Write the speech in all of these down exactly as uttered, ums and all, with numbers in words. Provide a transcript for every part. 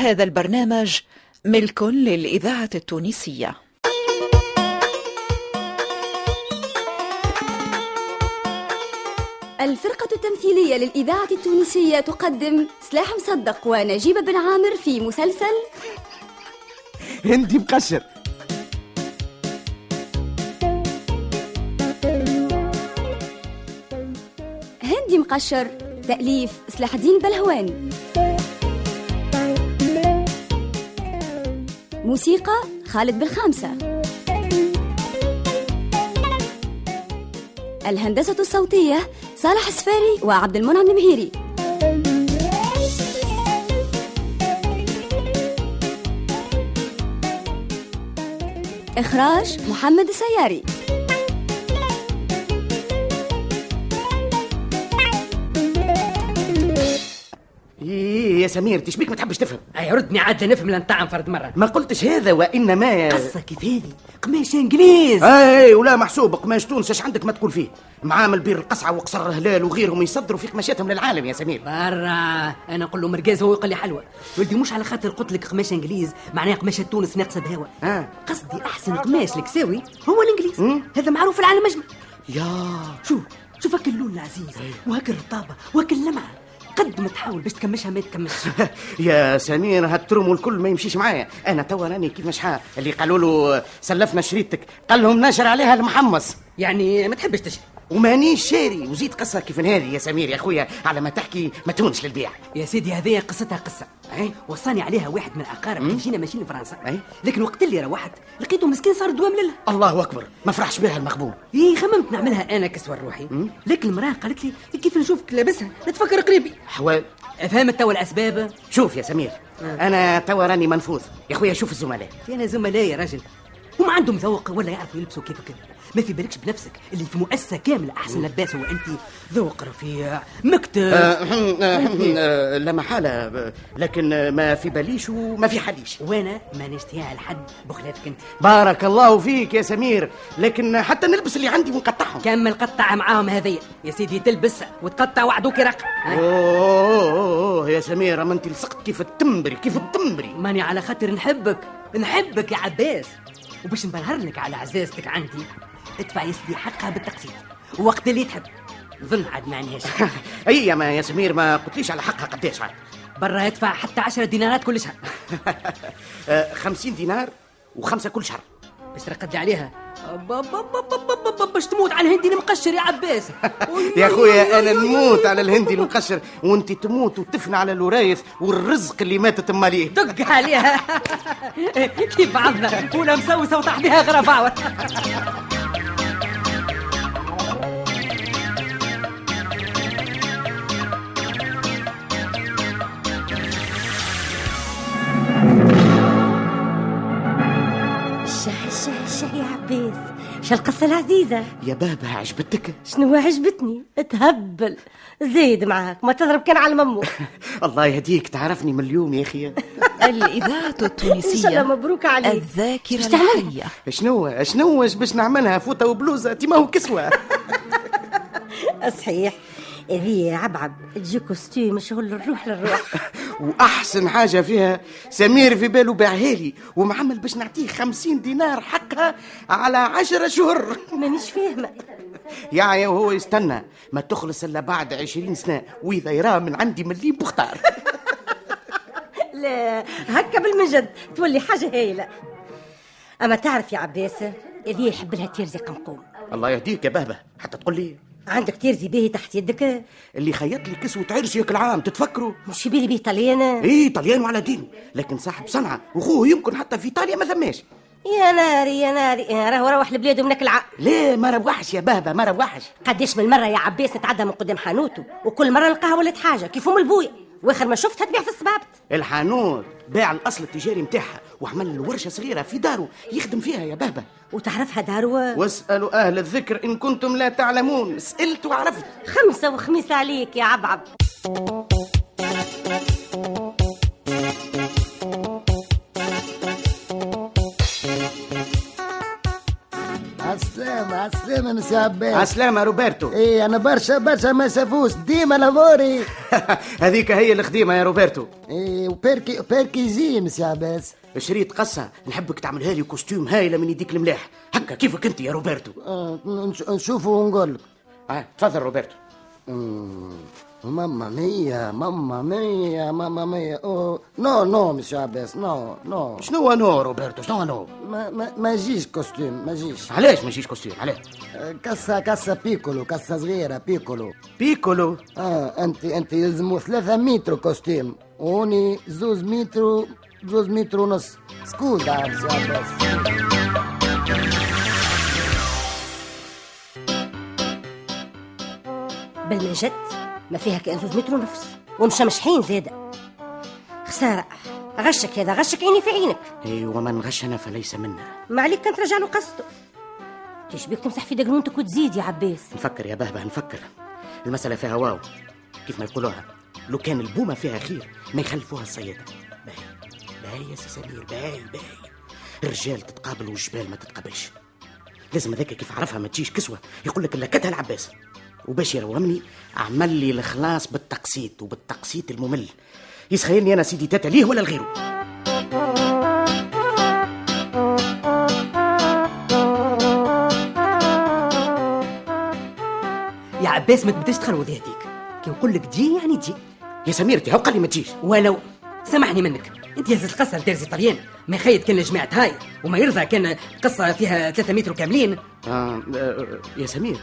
هذا البرنامج ملك للإذاعة التونسية. الفرقة التمثيلية للإذاعة التونسية تقدم صلاح مصدق ونجيب بن عامر في مسلسل هندي مقشر. هندي مقشر تأليف صلاح الدين بلهوان، موسيقى خالد بالخامسه، الهندسة الصوتية صالح السفاري وعبد المنعم المهيري. إخراج محمد السياري. إيه يا سمير، تشبيك ما تحبش تفهم؟ أي ردني عاد نفهم لنطعم فرد مرة. ما قلتش هذا، وإنما قصة كيف هذه قماش إنجليز. أي ولا محسوب قماش تونس، اش عندك ما تقول فيه؟ معامل بير القصعة وقصر الهلال وغيرهم يصدروا في قماشاتهم للعالم يا سمير. برا أنا نقول له مرقاز هو يقول لي حلوة. ولدي مش على خاطر قلت لك قماش إنجليز معناه قماشات تونس ناقصة بهوا. آه. قصدي أحسن قماش لكساوي هو الإنجليز. م? هذا معروف العالم أجمع. يا شو شوف هاك اللون العزيز وهاك الرطابة وهاك اللمعة، قد ما تحاول باش تكمشها ما تكمش. يا سمير هالتروم الكل ما يمشيش معايا. انا توا راني كيف مشحال اللي قالوا له سلفنا شريطتك، قال لهم نشر عليها المحمص، يعني ما تحبش تشري. ومانيش شاري، وزيد قصه كيف هذه يا سمير يا خويا على ما تحكي ما تهونش للبيع يا سيدي. هذه قصتها قصه اي وصاني عليها واحد من اقارب مشينا ماشيين لفرنسا، لكن وقت اللي روحت لقيته مسكين صار دوام لله. الله اكبر، ما فرحش بها المخبول. اي خممت نعملها انا كسوه روحي، لكن المراه قالت لي كيف نشوفك لابسها نتفكر قريبي حوال. فهمت توا الاسباب؟ شوف يا سمير أه. انا توا راني منفوذ يا خويا. شوف الزملاء، انا زملاء يا راجل وما عندهم ذوق ولا يعرفوا يلبسوا كيف كده. ما في بالكش بنفسك اللي في مؤسسة كاملة أحسن لباس هو أنت، ذوق رفيع مكتب لا محالة، لكن ما في باليش وما في حديش، وأنا ما نشتيها لحد بخلافك أنت. بارك الله فيك يا سمير، لكن حتى نلبس اللي عندي ونقطعهم. كمل قطع معاهم هذيا يا سيدي، تلبس وتقطع وعدوك رق. أوه يا سمير ما أنت لصقت كيف التمبري كيف التمبري. ماني على خاطر نحبك نحبك يا عباس، وباش نبرهر لك على عزازتك عندي ادفع يا سيدي حقها بالتقسيط ووقت اللي تحب. ظن عاد ما عنيهاش. اي يا سمير ما قلتليش على حقها قداش عاد. برا يدفع حتى عشرة دينارات كل شهر. خمسين دينار وخمسة كل شهر. باش رقد لي عليها باش تموت على الهندي المقشر يا عباس. يا خويا انا نموت على الهندي المقشر وانت تموت وتفنى على الورايث والرزق اللي ماتت ماليه. دق عليها كيف بعضنا ولا مسوسه وتحديها غرف عوض. شا القصة العزيزة يا بابا عجبتك؟ شنو عجبتني؟ تهبل زيد معاك ما تضرب كان على ممو. الله يهديك تعرفني من اليوم يا أخي. الإذاعة التونسية إن شاء الله مبروك عليك الذاكرة الحية. شنو شنو باش نعملها فوطة وبلوزة تي ما هو كسوة. صحيح هذه عبعب تجي كوستيم شغل الروح للروح. واحسن حاجه فيها سمير في باله باعها لي ومعمل باش نعطيه خمسين دينار حقها على عشرة شهور. مانيش فاهمه. يعني وهو يستنى ما تخلص الا بعد عشرين سنه واذا يراه من عندي مليم بختار. لا هكا بالمجد تولي حاجه هايله. اما تعرف يا عباس هذه يحب لها تيرزي قمقوم. الله يهديك يا بابا حتى تقول لي عندك تيرزي باهي تحت يدك اللي خيط لي كسوة عرس ياك العام تتفكروا مش بيلي بيه طليان. ايه طليان وعلى دينه، لكن صاحب صنعة وخوه يمكن حتى في ايطاليا ما ثماش. يا ناري يا ناري راهو روح لبلادو منك العام. ليه ما روحش يا بابا ما روحش. قديش من مرة يا عباس نتعدى من قدام حانوته وكل مرة نلقاها ولات حاجة كيفهم البوية، واخر ما شفتها تبيع في السبابت. الحانوت باع الاصل التجاري متاعها وعمل ورشه صغيره في داره يخدم فيها يا بابا. وتعرفها داره؟ واسالوا اهل الذكر ان كنتم لا تعلمون. سالت وعرفت. خمسه وخميسه عليك يا عبعب. السلام عالسلامة مسيو عباس. عالسلامة روبرتو. ايه انا برشا برشا ما سافوش ديما لهوري. هذيك هي الخديمة يا روبرتو. ايه وبيركي بيركي زي مسيو عباس. شريط قصة نحبك تعملها لي كوستيوم هايلة من يديك الملاح هكا كيفك انت يا روبرتو. اه نشوفه ونقول لك. اه تفضل روبرتو. ماما مية ماما مية ماما مية. أوه. نو نو مسيو عباس نو نو. شنو نو روبرتو شنو نو؟ ما ما ما جيش كوستيم ما جيش. علاش ما جيش كوستيم علاش؟ كاسة كاسة بيكولو كاسة صغيرة بيكولو. بيكولو؟ اه انت انت يلزمو ثلاثة متر كوستيم وهوني زوز متر زوز متر ونص. سكوزا مسيو عباس. بالمجد ما فيها كأن زوز متر ونفس ومشمشحين زيادة. خسارة غشك هذا غشك عيني في عينك. اي ومن غشنا فليس منا. ما عليك كان ترجع له قصده. كيش بيك تمسح في دقنونتك وتزيد يا عباس؟ نفكر يا بهبه نفكر. المسألة فيها واو كيف ما يقولوها. لو كان البومة فيها خير ما يخلفوها الصيادة. باهي باهي يا سي سمير باهي باهي. الرجال تتقابل والجبال ما تتقابلش. لازم هذاك كيف عرفها ما تجيش كسوة يقول لك لكتها العباس. وباش يرومني عمل لي الخلاص بالتقسيط وبالتقسيط الممل يسخيني انا سيدي تاتا ليه ولا لغيره. يا عباس ما تبداش تخلود هديك كي نقول لك تجي يعني تجي. يا سميرتي هو قال لي ما تجيش ولو سامحني منك انت يا زيد القصه لدارزي طليان ما خيط كان لجماعه هاي وما يرضى كان قصه فيها ثلاثة متر كاملين. آه يا سمير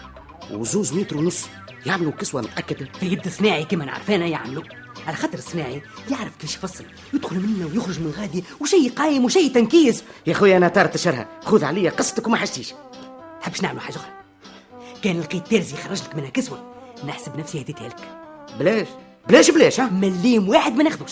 وزوز متر ونص يعملوا كسوة متأكدة في يد صناعي كما نعرفانا يعملوا على خاطر صناعي يعرف كيفاش يفصل يدخل منا ويخرج من غادي وشي قايم وشي تنكيس. يا خويا أنا طارت شرها خذ عليا قصتك وما حشتيش. تحبش نعملوا حاجة أخرى؟ كان لقيت ترزي يخرج لك منها كسوة نحسب نفسي هديتها لك. بلاش بلاش بلاش ها مليم واحد ما ناخدوش.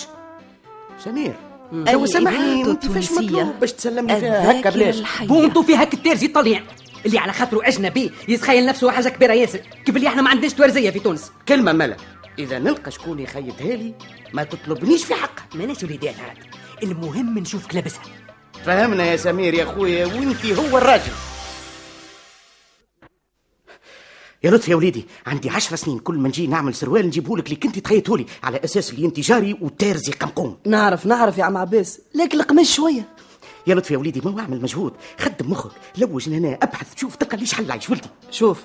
سمير أو سمحني أنت فاش مطلوب باش تسلمني فيها هكا بلاش بونتو فيها هكا الترزي الطليان اللي على خاطره أجنبي يتخيل نفسه حاجة كبيرة ياسر كيف اللي احنا ما عندناش توارزية في تونس. كلمة ملا إذا نلقى شكون يخيطها لي ما تطلبنيش في حقها. ماناش وليدات عاد المهم نشوفك لابسها. فهمنا يا سمير يا خويا وانتي هو الراجل. يا لطفي يا وليدي عندي عشر سنين كل ما نجي نعمل سروال نجيبهولك اللي كنتي تخيطهولي على أساس اللي انت جاري وتارزي قمقوم. نعرف نعرف يا عم عباس لكن القماش شوية. يا لطفي يا وليدي ما هو اعمل مجهود خدم مخك لوج هنا ابحث شوف تلقى ليش حل عيش ولدي. شوف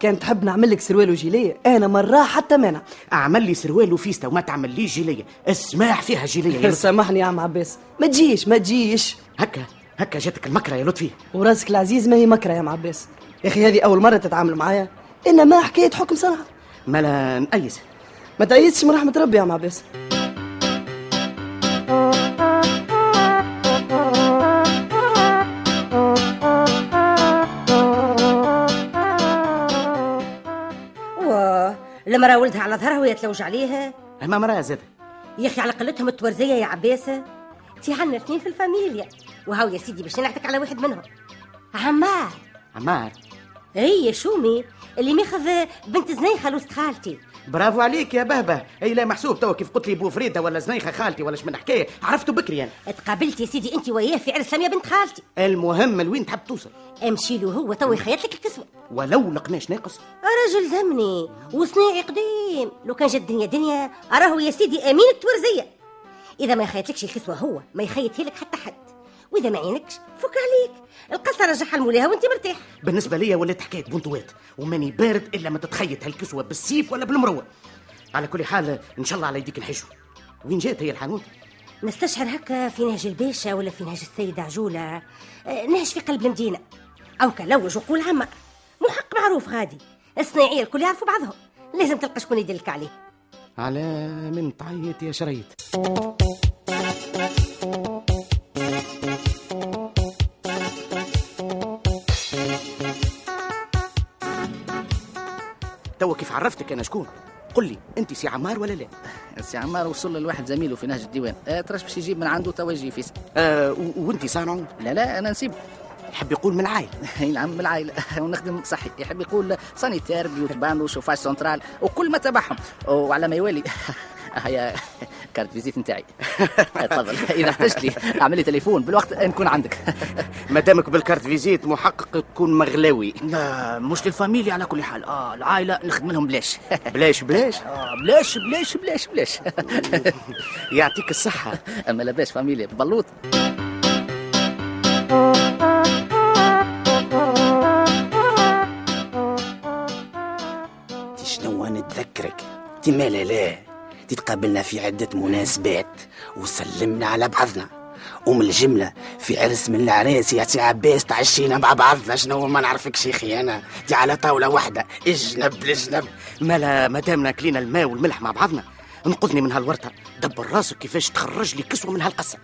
كان تحب نعمل لك سروال وجيليه انا مراه حتى مانع اعمل لي سروال وفيستا وما تعمل لي جيليه اسماح فيها جيليه. سامحني يا عم عباس ما تجيش ما تجيش هكا هكا جاتك المكره يا لطفي وراسك العزيز ما هي مكره يا عم عباس. يا اخي هذه اول مره تتعامل معايا انما حكايه حكم صنعه مالا نقيس ما تقيسش من رحمه ربي يا عم عباس. المرأة ولدها على ظهرها وهي تلوج عليها اما مرأة زادة يا اخي على قلتهم التورزية يا عباسة. تي عنا اثنين في الفاميليا وهاو يا سيدي باش نعطيك على واحد منهم عمار. عمار اي شومي اللي ماخذ بنت زنيخه لوست خالتي. برافو عليك يا بهبه. اي لا محسوب تو كيف قلت لي بو فريده ولا زنيخه خالتي ولا شمن حكايه عرفته بكري. انا اتقابلت يا سيدي انت وياه في عرس لميا بنت خالتي. المهم لوين تحب توصل؟ امشي له هو تو يخيط لك الكسوه ولو لقماش ناقص. رجل زمني وصناعي قديم لو كان جد دنيا دنيا راهو يا سيدي امين التورزيه. اذا ما يخيطلكش الكسوه هو ما يخيطها لك حتى حد واذا ما عينكش فك عليك القصه رجعها لموليها وانت مرتاح. بالنسبه ليا ولات حكايه بنطوات وماني بارد الا ما تتخيط هالكسوه بالسيف ولا بالمروه. على كل حال ان شاء الله على يديك نحشو. وين جات هي الحانوت؟ نستشعر هكا في نهج الباشا ولا في نهج السيد عجوله نهج في قلب المدينه او كلوج وقول عمار محق معروف غادي الصناعيه الكل يعرفوا بعضهم لازم تلقى شكون يدلك عليه. على من طعيت يا شريت. تو كيف عرفتك انا شكون؟ قل لي انت سي عمار ولا لا؟ سي عمار وصل لواحد زميله في نهج الديوان أه ترش باش يجيب من عنده توجي فيس. أه وانت صانعون؟ لا لا انا نسيب. يحب يقول من العائله. نعم من العائله ونخدم صحي. يحب يقول سانيتير بيوت باندو شوفاج سنترال وكل ما تبعهم وعلى ما يوالي. هيا كارت فيزيت نتاعي. تفضل. اذا احتجت لي اعمل لي تليفون بالوقت نكون عندك. مادامك بالكارت فيزيت محقق تكون مغلاوي. لا مش للفاميليا على كل حال. اه العائله نخدم لهم بلاش. بلاش بلاش اه بلاش بلاش بلاش بلاش. يعطيك الصحه. اما لاباس فاميليا ببلوط. شنو نتذكرك؟ تي مالا لا تي تقابلنا في عدة مناسبات وسلمنا على بعضنا، ومن الجملة في عرس من العرايس يا سي عباس تعشينا مع بعضنا. شنو ما نعرفكش يا خي أنا؟ تي على طاولة واحدة اجنب لجنب. مالا مادامنا كلينا الماء والملح مع بعضنا. انقذني من هالورطة، دبر راسك كيفاش تخرج لي كسوة من هالقصة.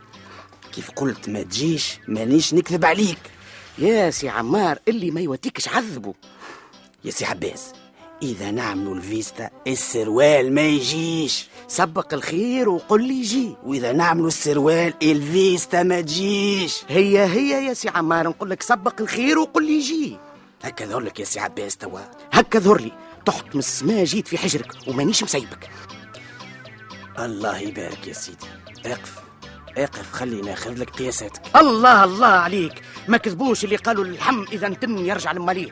كيف قلت ما تجيش مانيش نكذب عليك يا سي عمار. اللي ما يوتيكش عذبه يا سي عباس. إذا نعملوا الفيستا السروال ما يجيش، سبق الخير وقل لي يجي. وإذا نعملوا السروال الفيستا ما تجيش. هي هي يا سي عمار، نقول لك سبق الخير وقل لي يجي. هكا ظهر لك يا سي عباس توا، هكا ظهر لي تحت من السما جيت في حجرك ومانيش مسيبك. الله يبارك يا سيدي. اقف اقف خلينا ناخذ لك قياساتك. الله الله عليك، ما كذبوش اللي قالوا اللحم إذا انتن يرجع للماليه.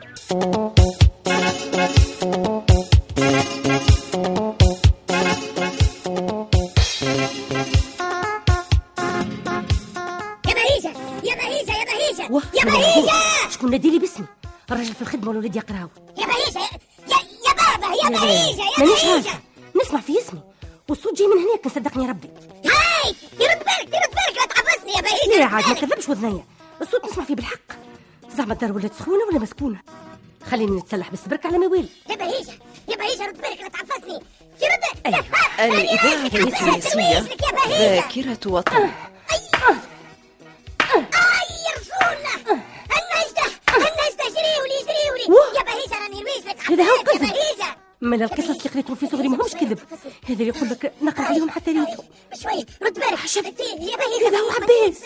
يا بهيجة شكون ناديلي باسمي؟ الراجل في الخدمة والولاد يقراو. يا بهيجة يا يا بابا يا بهيجة يا بهيجة. نسمع في اسمي والصوت جاي من هناك، صدقني ربي. هاي يرد بالك يرد بالك لا تعبسني يا بهيجة. لا عاد ما كذبش وذنيا، الصوت نسمع فيه بالحق. زعما الدار ولات سخونة ولا مسكونة؟ خليني نتسلح بالسبرك على موالي. يا بهيجة يا بهيجة رد بالك لا تعبسني. يرد بالك. الإذاعة التونسية ذاكرة وطن. هذا هو القصة. من القصص اللي قريتهم في صغري ماهمش كذب. هذا اللي يقول لك نقرا عليهم حتى ريتهم بشوية. رد بالك يا بهيجة. هذا هو عباس.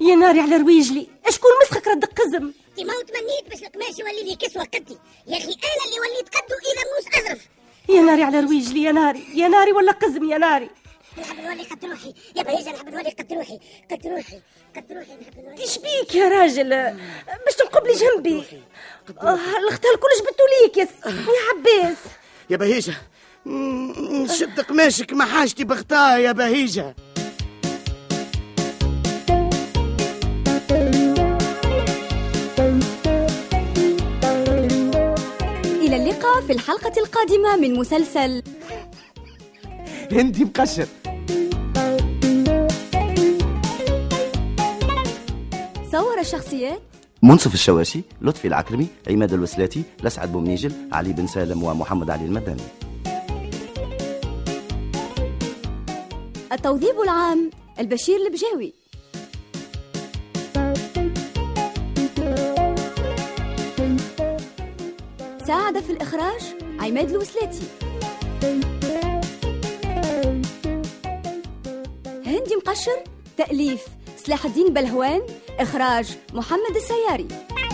يا ناري على رويجلي، شكون مسخك ردك قزم؟ ما تمنيت باش القماش يولي لي كسوة قدي يا أخي. أنا اللي وليت قده إذا موس أزرف. يا ناري على رويجلي، يا ناري يا ناري ولا قزم يا ناري. نحب نولي قد روحي يا بهيجة، نحب نولي قد روحي قد روحي قد روحي نحب نولي. تشبيك يا راجل باش تنقب لي جنبي؟ الاختال كلش بتوليك يا عباس. يا بهيجة نشد قماشك ما حاجتي بغطاها يا بهيجة. إلى اللقاء في الحلقة القادمة من مسلسل الهندي مقشر. صور الشخصيات منصف الشواشي، لطفي العكرمي، عماد الوسلاتي، لسعد بومنيجل، علي بن سالم ومحمد علي المداني. التوظيف العام البشير البجاوي. ساعد في الإخراج عماد الوسلاتي. الهندي مقشر تأليف صلاح الدين بلهوان، إخراج محمد السياري.